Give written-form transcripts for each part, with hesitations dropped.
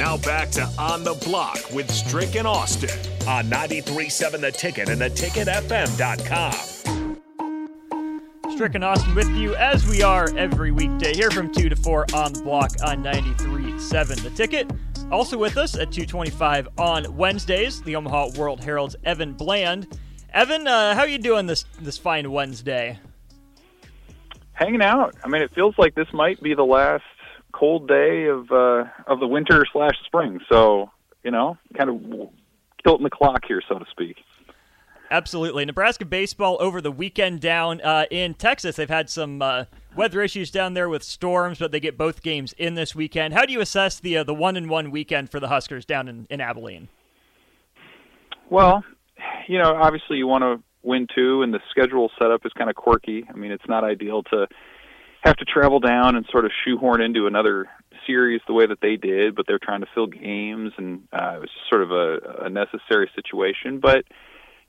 Now back to On the Block with Strick and Austin on 93.7 The Ticket and theticketfm.com. Strick and Austin with you as we are every weekday here from 2 to 4 On the Block on 93.7 The Ticket. Also with us at 2:25 on Wednesdays, the Omaha World Herald's Evan Bland. Evan, how are you doing this fine Wednesday? Hanging out. I mean, it feels like this might be the last cold day of the winter / spring. So, you know, kind of tilting the clock here, so to speak. Absolutely. Nebraska baseball over the weekend down in Texas. They've had some weather issues down there with storms, but they get both games in this weekend. How do you assess the 1-1 weekend for the Huskers down in Abilene? Well, you know, obviously you want to win two, and the schedule setup is kind of quirky. I mean, it's not ideal to have to travel down and sort of shoehorn into another series the way that they did, but they're trying to fill games, and it was sort of a necessary situation. But,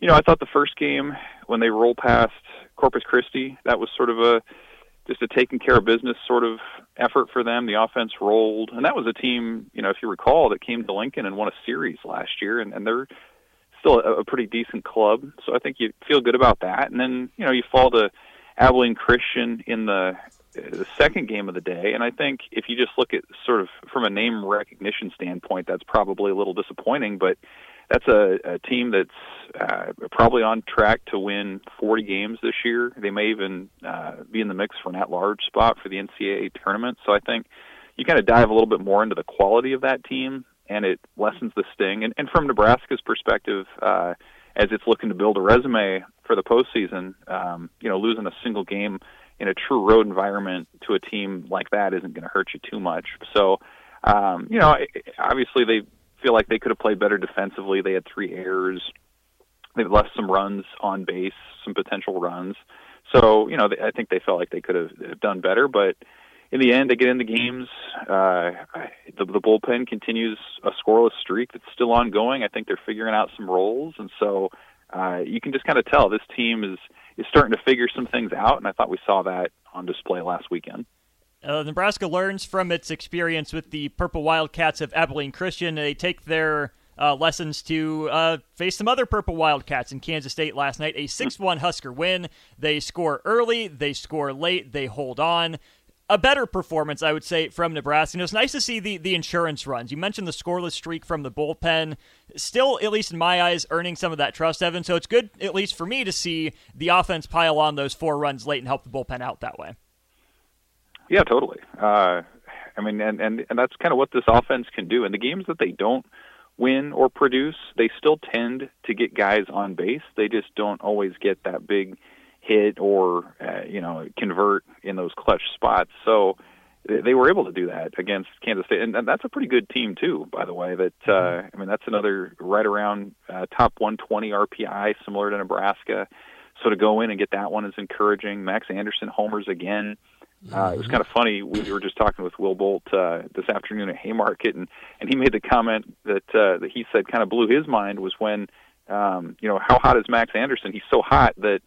you know, I thought the first game when they roll past Corpus Christi, that was sort of just a taking care of business sort of effort for them. The offense rolled, and that was a team, you know, if you recall, that came to Lincoln and won a series last year, and they're still a pretty decent club. So I think you feel good about that. And then, you know, you fall to Abilene Christian in the second game of the day, and I think if you just look at sort of from a name recognition standpoint, that's probably a little disappointing, but that's a team that's probably on track to win 40 games this year. They may even be in the mix for an at-large spot for the NCAA tournament. So I think you kind of dive a little bit more into the quality of that team, and it lessens the sting. And from Nebraska's perspective, as it's looking to build a resume for the postseason, you know, losing a single game in a true road environment to a team like that isn't going to hurt you too much. So, you know, obviously they feel like they could have played better defensively. They had 3 errors. They've left some runs on base, some potential runs. So, you know, I think they felt like they could have done better. But in the end, they get into games. The bullpen continues a scoreless streak that's still ongoing. I think they're figuring out some roles. And so you can just kind of tell this team is starting to figure some things out, and I thought we saw that on display last weekend. Nebraska learns from its experience with the Purple Wildcats of Abilene Christian, and they take their lessons to face some other Purple Wildcats in Kansas State last night. A 6-1 Husker win. They score early. They score late. They hold on. A better performance, I would say, from Nebraska. And it was nice to see the insurance runs. You mentioned the scoreless streak from the bullpen. Still, at least in my eyes, earning some of that trust, Evan. So it's good, at least for me, to see the offense pile on those 4 runs late and help the bullpen out that way. Yeah, totally. I mean, and that's kind of what this offense can do. In the games that they don't win or produce, they still tend to get guys on base. They just don't always get that big hit or, you know, convert in those clutch spots. So they were able to do that against Kansas State. And that's a pretty good team, too, by the way. That I mean, that's another right around top 120 RPI, similar to Nebraska. So to go in and get that one is encouraging. Max Anderson homers again. It was kind of funny. We were just talking with Will Bolt this afternoon at Haymarket, and he made the comment that he said kind of blew his mind was when, you know, how hot is Max Anderson? He's so hot that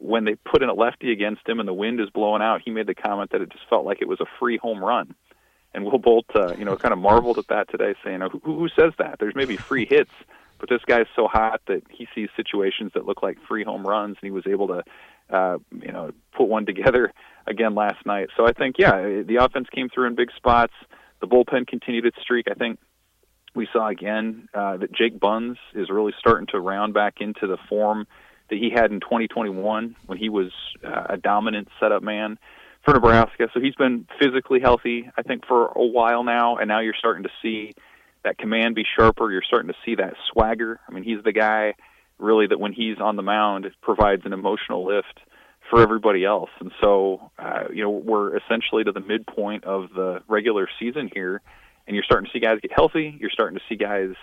when they put in a lefty against him and the wind is blowing out, he made the comment that it just felt like it was a free home run. And Will Bolt, you know, kind of marveled at that today, saying, who says that? There's maybe free hits, but this guy's so hot that he sees situations that look like free home runs, and he was able to, you know, put one together again last night. So I think, yeah, the offense came through in big spots. The bullpen continued its streak. I think we saw again that Jake Bunz is really starting to round back into the form that he had in 2021 when he was a dominant setup man for Nebraska. So he's been physically healthy, I think, for a while now, and now you're starting to see that command be sharper. You're starting to see that swagger. I mean, he's the guy really that when he's on the mound, it provides an emotional lift for everybody else. And so, you know, we're essentially to the midpoint of the regular season here, and you're starting to see guys get healthy. You're starting to see guys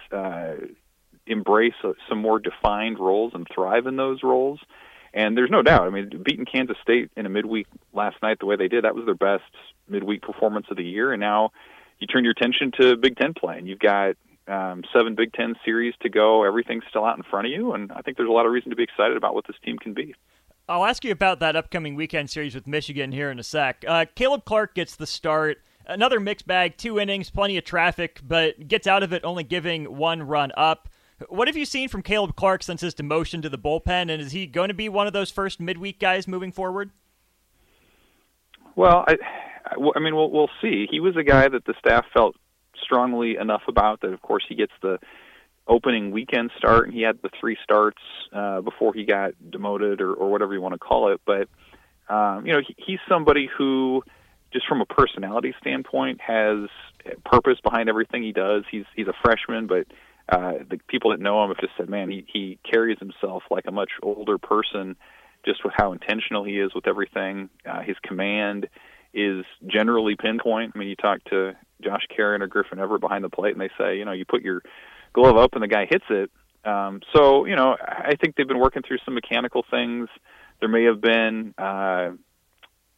embrace some more defined roles and thrive in those roles. And there's no doubt, I mean, beating Kansas State in a midweek last night the way they did, that was their best midweek performance of the year. And now you turn your attention to Big Ten play, and you've got 7 Big Ten series to go. Everything's still out in front of you, and I think there's a lot of reason to be excited about what this team can be. I'll ask you about that upcoming weekend series with Michigan here in a sec. Caleb Clark gets the start Another mixed bag, 2 innings, plenty of traffic, but gets out of it only giving 1 run up. What have you seen from Caleb Clark since his demotion to the bullpen, and is he going to be one of those first midweek guys moving forward? Well, I mean, we'll see. He was a guy that the staff felt strongly enough about that, of course, he gets the opening weekend start, and he had the 3 starts before he got demoted or whatever you want to call it. But, you know, he's somebody who, just from a personality standpoint, has purpose behind everything he does. He's a freshman, but the people that know him have just said, man, he carries himself like a much older person, just with how intentional he is with everything. His command is generally pinpoint. I mean, you talk to Josh Caron or Griffin Everett behind the plate, and they say, you know, you put your glove up and the guy hits it. So, you know, I think they've been working through some mechanical things. There may have been,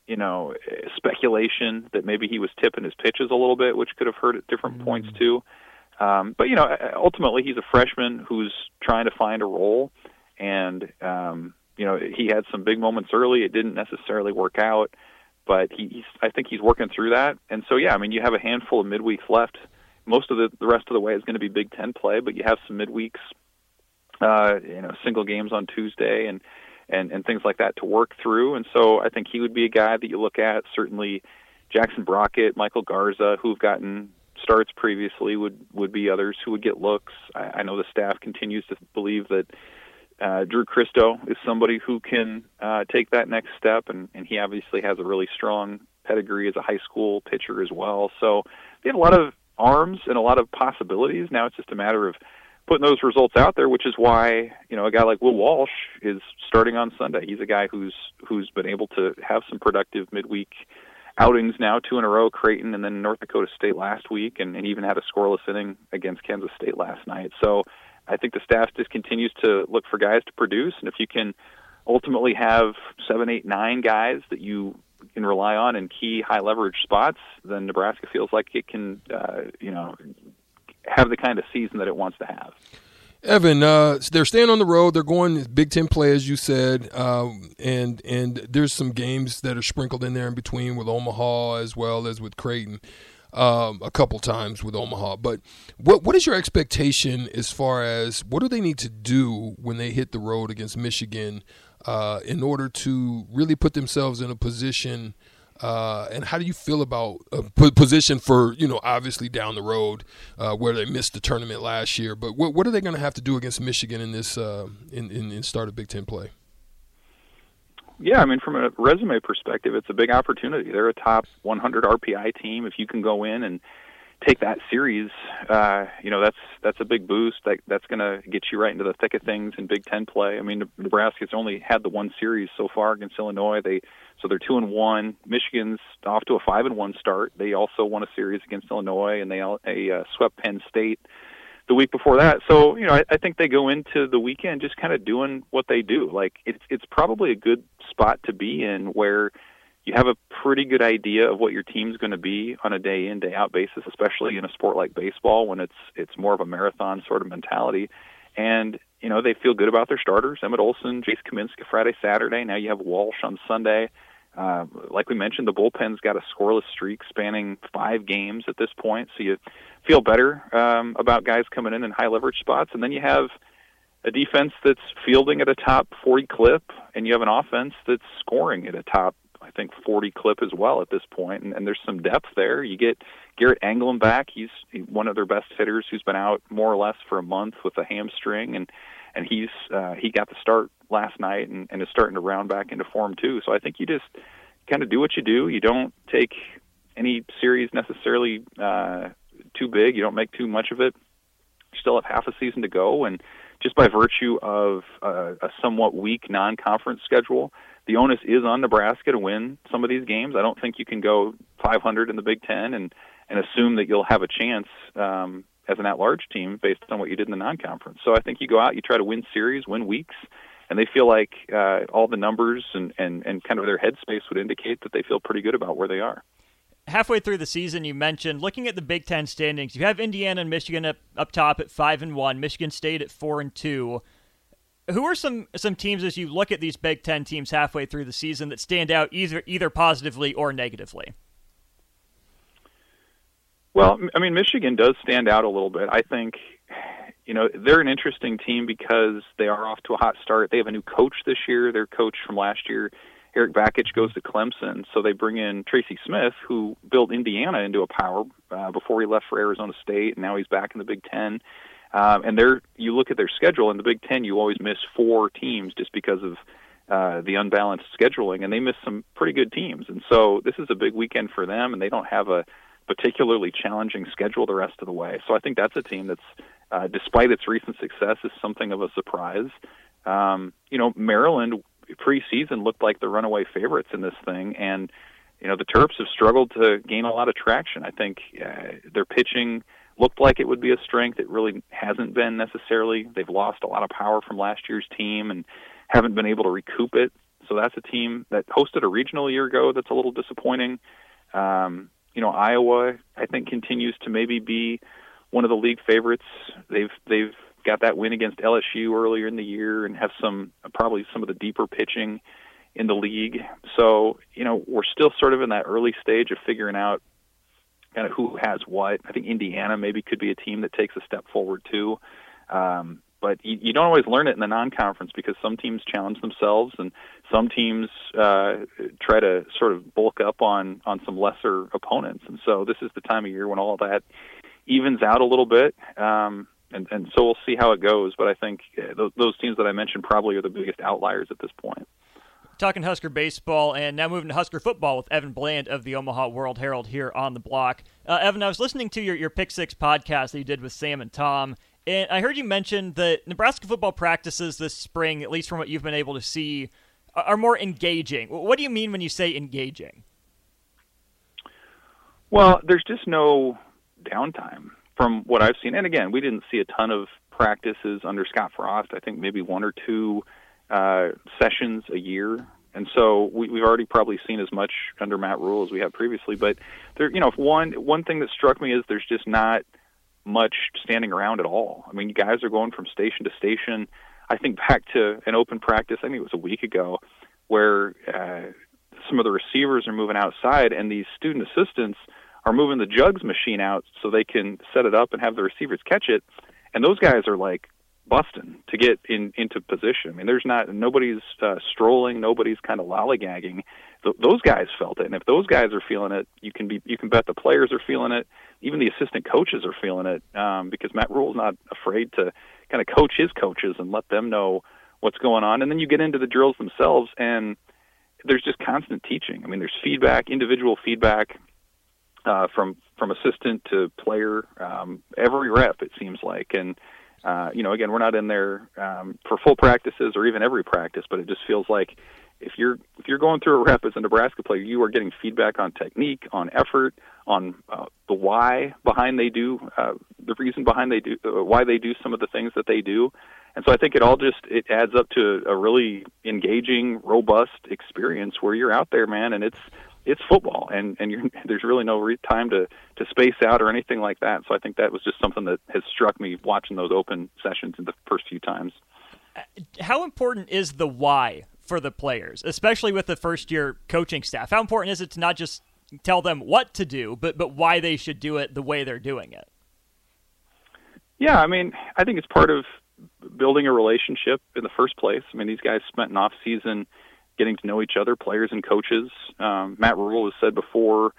you know, speculation that maybe he was tipping his pitches a little bit, which could have hurt at different points too. But, you know, ultimately he's a freshman who's trying to find a role, and, you know, he had some big moments early. It didn't necessarily work out, but I think he's working through that. And so, yeah, I mean, you have a handful of midweeks left. Most of the rest of the way is going to be Big Ten play, but you have some midweeks, you know, single games on Tuesday and things like that to work through. And so I think he would be a guy that you look at. Certainly Jackson Brockett, Michael Garza, who've gotten starts previously, would be others who would get looks. I know the staff continues to believe that Drew Christo is somebody who can take that next step, and he obviously has a really strong pedigree as a high school pitcher as well. So they have a lot of arms and a lot of possibilities. Now it's just a matter of putting those results out there, which is why, you know, a guy like Will Walsh is starting on Sunday. He's a guy who's been able to have some productive midweek outings now, 2 in a row, Creighton and then North Dakota State last week, and even had a scoreless inning against Kansas State last night. So I think the staff just continues to look for guys to produce, and if you can ultimately have 7, 8, 9 guys that you can rely on in key high-leverage spots, then Nebraska feels like it can, you know, have the kind of season that it wants to have. Evan, they're staying on the road. They're going Big Ten play, as you said, and there's some games that are sprinkled in there in between with Omaha as well as with Creighton. A couple times with Omaha. But what is your expectation as far as what do they need to do when they hit the road against Michigan in order to really put themselves in a position, and how do you feel about a position for, you know, obviously down the road where they missed the tournament last year, but what are they going to have to do against Michigan in this in start of Big Ten play? Yeah, I mean, from a resume perspective, it's a big opportunity. They're a top 100 RPI team. If you can go in and take that series, you know, that's a big boost. That's going to get you right into the thick of things in Big Ten play. I mean, Nebraska's only had the 1 series so far against Illinois. They're 2-1. Michigan's off to a 5-1 start. They also won a series against Illinois, and they swept Penn State the week before that. So, you know, I think they go into the weekend just kind of doing what they do. Like, it's probably a good spot to be in where you have a pretty good idea of what your team's going to be on a day in, day out basis, especially in a sport like baseball when it's more of a marathon sort of mentality. And, you know, they feel good about their starters. Emmett Olsen, Jace Kaminski Friday, Saturday. Now you have Walsh on Sunday. Like we mentioned, the bullpen's got a scoreless streak spanning 5 games at this point, so you feel better about guys coming in high-leverage spots. And then you have a defense that's fielding at a top 40 clip, and you have an offense that's scoring at a top, I think, 40 clip as well at this point. And there's some depth there. You get Garrett Anglem back. He's one of their best hitters who's been out more or less for a month with a hamstring, and he got the start last night and is starting to round back into form too. So I think you just kind of do what you do. You don't take any series necessarily too big. You don't make too much of it. You still have half a season to go, and just by virtue of a somewhat weak non-conference schedule, the onus is on Nebraska to win some of these games. I don't think you can go 500 in the Big Ten and assume that you'll have a chance as an at-large team based on what you did in the non-conference. So I think you go out, you try to win series, win weeks, and they feel like all the numbers and kind of their headspace would indicate that they feel pretty good about where they are. Halfway through the season, you mentioned looking at the Big Ten standings, you have Indiana and Michigan up top at 5-1, Michigan State at 4-2. Who are some teams, as you look at these Big Ten teams halfway through the season, that stand out either positively or negatively? Well, I mean, Michigan does stand out a little bit. I think, you know, they're an interesting team because they are off to a hot start. They have a new coach this year. Their coach from last year, Eric Bakich, goes to Clemson, so they bring in Tracy Smith, who built Indiana into a power before he left for Arizona State, and now he's back in the Big Ten. And you look at their schedule, in the Big Ten you always miss four teams just because of the unbalanced scheduling, and they miss some pretty good teams. And so this is a big weekend for them, and they don't have a particularly challenging schedule the rest of the way. So I think that's a team that's, despite its recent success, is something of a surprise. You know, Maryland preseason looked like the runaway favorites in this thing, and, you know, the Terps have struggled to gain a lot of traction. I think their pitching looked like it would be a strength. It really hasn't been necessarily. They've lost a lot of power from last year's team and haven't been able to recoup it. So that's a team that hosted a regional a year ago that's a little disappointing. You know, Iowa, I think, continues to maybe be one of the league favorites. They've got that win against LSU earlier in the year and have probably some of the deeper pitching in the league. So, you know, we're still sort of in that early stage of figuring out kind of who has what. I think Indiana maybe could be a team that takes a step forward too. But you don't always learn it in the non-conference because some teams challenge themselves and some teams try to sort of bulk up on some lesser opponents. And so this is the time of year when all that evens out a little bit. And so we'll see how it goes. But I think those teams that I mentioned probably are the biggest outliers at this point. Talking Husker baseball and now moving to Husker football with Evan Bland of the Omaha World Herald here on the block. Evan, I was listening to your Pick Six podcast that you did with Sam and Tom, and I heard you mention that Nebraska football practices this spring, at least from what you've been able to see, are more engaging. What do you mean when you say engaging? Well, there's just no downtime from what I've seen. And again, we didn't see a ton of practices under Scott Frost. I think maybe one or two sessions a year, and so we've already probably seen as much under Matt Rhule as we have previously. But there, you know, one thing that struck me is there's just not much standing around at all. I mean, guys are going from station to station. I think back to an open practice, I think it was a week ago, where some of the receivers are moving outside, and these student assistants are moving the jugs machine out so they can set it up and have the receivers catch it. And those guys are like busting to get into position. I mean, there's nobody's strolling, nobody's kind of lollygagging. Those guys felt it, and if those guys are feeling it, you can bet the players are feeling it. Even the assistant coaches are feeling it because Matt Rhule's not afraid to kind of coach his coaches and let them know what's going on. And then you get into the drills themselves, and there's just constant teaching. I mean, there's feedback, individual feedback from assistant to player, every rep it seems like, and. You know, again, we're not in there for full practices or even every practice, but it just feels like if you're going through a rep as a Nebraska player, you are getting feedback on technique, on effort, on the why behind they do, the reason behind they do, why they do some of the things that they do. And so I think it adds up to a really engaging, robust experience where you're out there, man, and it's football, and there's really no time to space out or anything like that. So I think that was just something that has struck me watching those open sessions in the first few times. How important is the why for the players, especially with the first-year coaching staff? How important is it to not just tell them what to do, but why they should do it the way they're doing it? Yeah, I mean, I think it's part of building a relationship in the first place. I mean, these guys spent an off-season getting to know each other, players and coaches. Matt Rhule has said before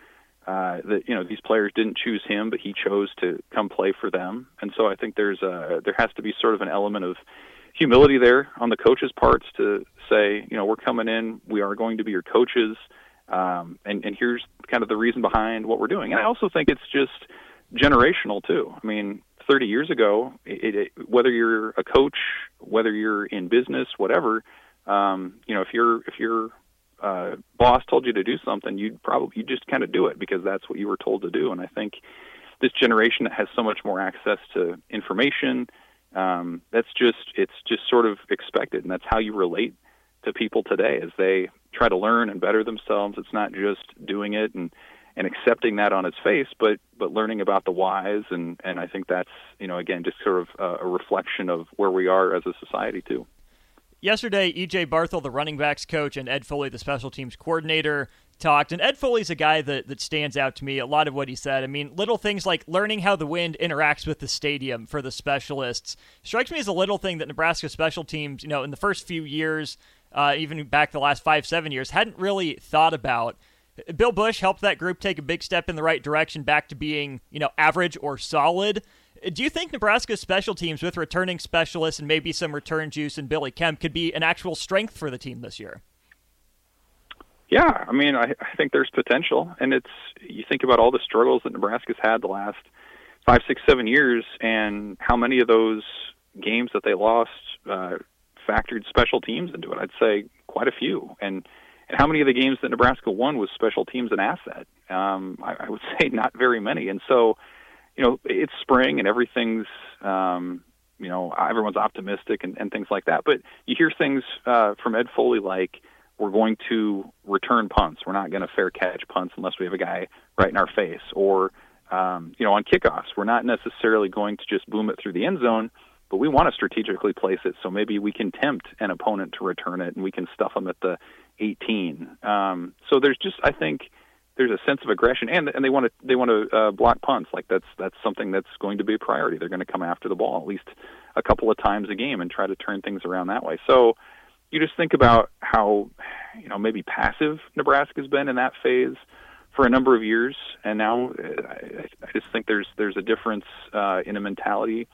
that, you know, these players didn't choose him, but he chose to come play for them. And so I think there has to be sort of an element of humility there on the coaches' parts to say, you know, we're coming in, we are going to be your coaches, and here's kind of the reason behind what we're doing. And I also think it's just generational too. I mean, 30 years ago, whether you're a coach, whether you're in business, whatever, you know, if your boss told you to do something, you just kind of do it because that's what you were told to do. And I think this generation that has so much more access to information, it's just sort of expected, and that's how you relate to people today as they try to learn and better themselves. It's not just doing it and accepting that on its face, but learning about the whys, and I think that's, you know, again, just sort of a reflection of where we are as a society too. Yesterday, E.J. Barthel, the running backs coach, and Ed Foley, the special teams coordinator, talked, and Ed Foley's a guy that stands out to me, a lot of what he said. I mean, little things like learning how the wind interacts with the stadium for the specialists strikes me as a little thing that Nebraska special teams, you know, in the first few years, even back the last 5-7 years, hadn't really thought about. Bill Bush helped that group take a big step in the right direction back to being, you know, average or solid. Do you think Nebraska's special teams with returning specialists and maybe some return juice and Billy Kemp could be an actual strength for the team this year? Yeah, I mean, I think there's potential, and it's, you think about all the struggles that Nebraska's had the last 5, 6, 7 years, and how many of those games that they lost factored special teams into it. I'd say quite a few, and how many of the games that Nebraska won was special teams an asset? I would say not very many, and so, you know, it's spring and everything's, you know, everyone's optimistic and things like that, but you hear things from Ed Foley like, we're going to return punts. We're not going to fair catch punts unless we have a guy right in our face. Or, you know, on kickoffs, we're not necessarily going to just boom it through the end zone, but we want to strategically place it. So maybe we can tempt an opponent to return it and we can stuff them at the 18. So there's just, I think there's a sense of aggression, and they want to block punts. Like that's something that's going to be a priority. They're going to come after the ball at least a couple of times a game and try to turn things around that way. So, you just think about how, you know, maybe passive Nebraska's been in that phase for a number of years, and now I just think there's a difference in a mentality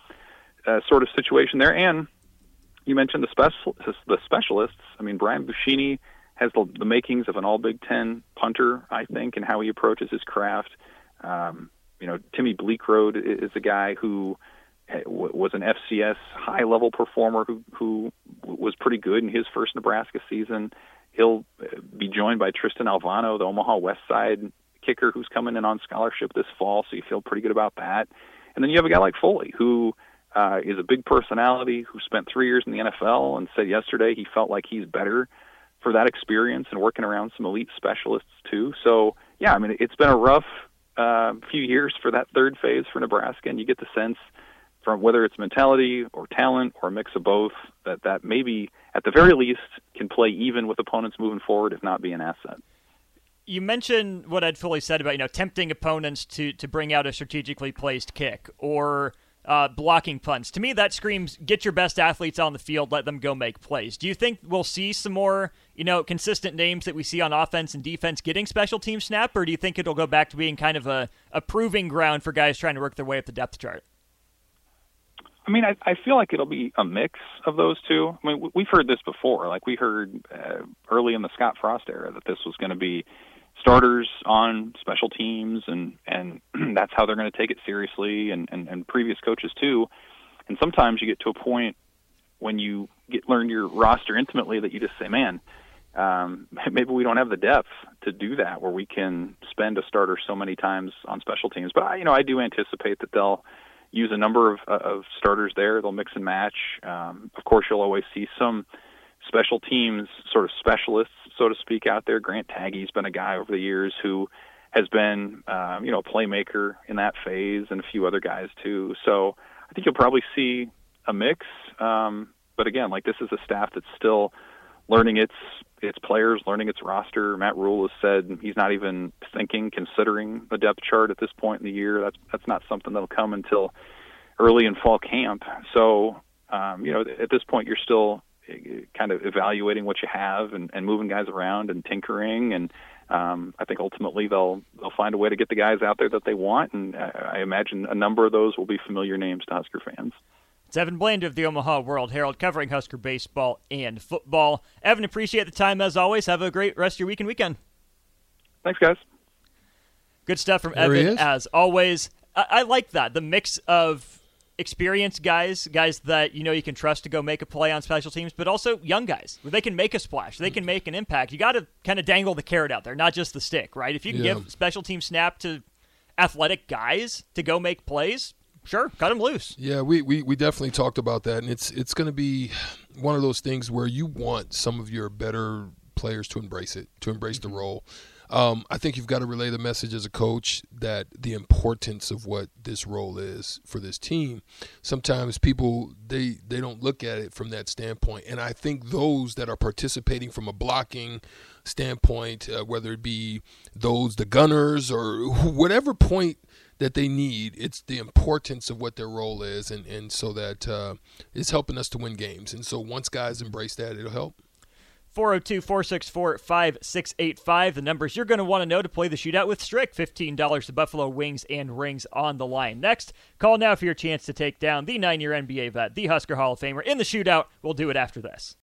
sort of situation there. And you mentioned the specialists. I mean, Brian Buscini has the makings of an all Big Ten punter, I think, and how he approaches his craft. You know, Timmy Bleekrode is a guy who was an FCS high-level performer who was pretty good in his first Nebraska season. He'll be joined by Tristan Alvano, the Omaha West Side kicker who's coming in on scholarship this fall, so you feel pretty good about that. And then you have a guy like Foley, who is a big personality, who spent 3 years in the NFL and said yesterday he felt like he's better for that experience and working around some elite specialists too. So, yeah, I mean, it's been a rough few years for that third phase for Nebraska, and you get the sense from whether it's mentality or talent or a mix of both, that maybe at the very least can play even with opponents moving forward, if not be an asset. You mentioned what Ed Foley said about, you know, tempting opponents to bring out a strategically placed kick or blocking punts. To me, that screams, get your best athletes on the field, let them go make plays. Do you think we'll see some more, you know, consistent names that we see on offense and defense getting special team snap, or do you think it'll go back to being kind of a proving ground for guys trying to work their way up the depth chart? I mean, I feel like it'll be a mix of those two. I mean, we've heard this before. Like, we heard early in the Scott Frost era that this was going to be starters on special teams, and that's how they're going to take it seriously, and previous coaches too. And sometimes you get to a point when you learn your roster intimately that you just say, man, maybe we don't have the depth to do that, where we can spend a starter so many times on special teams. But, I do anticipate that they'll use a number of starters there. They'll mix and match. Of course, you'll always see some special teams sort of specialists, so to speak, out there. Grant Tagge's been a guy over the years who has been, a playmaker in that phase, and a few other guys too. So I think you'll probably see a mix. But again, like, this is a staff that's still learning its players, learning its roster. Matt Rhule has said he's not even considering the depth chart at this point in the year. That's not something that'll come until early in fall camp. So, at this point, you're still kind of evaluating what you have and moving guys around and tinkering. And I think ultimately they'll find a way to get the guys out there that they want. And I imagine a number of those will be familiar names to Husker fans. It's Evan Bland of the Omaha World Herald covering Husker baseball and football. Evan, appreciate the time as always. Have a great rest of your week and weekend. Thanks, guys. Good stuff from Evan as always. I like that. The mix of experienced guys that you can trust to go make a play on special teams, but also young guys where they can make a splash, they can make an impact. You got to kind of dangle the carrot out there, not just the stick, right? If you can give special team snap to athletic guys to go make plays, sure, cut them loose. Yeah, we definitely talked about that, and it's going to be one of those things where you want some of your better players to embrace the role. I think you've got to relay the message as a coach that the importance of what this role is for this team. Sometimes people, they don't look at it from that standpoint. And I think those that are participating from a blocking standpoint, whether it be the gunners or whatever point that they need, it's the importance of what their role is. And so that it's helping us to win games. And so once guys embrace that, it'll help. 402-464-5685. The numbers you're going to want to know to play the shootout with Strick. $15 to Buffalo Wings and Rings on the line. Next, call now for your chance to take down the 9-year NBA vet, the Husker Hall of Famer in the shootout. We'll do it after this.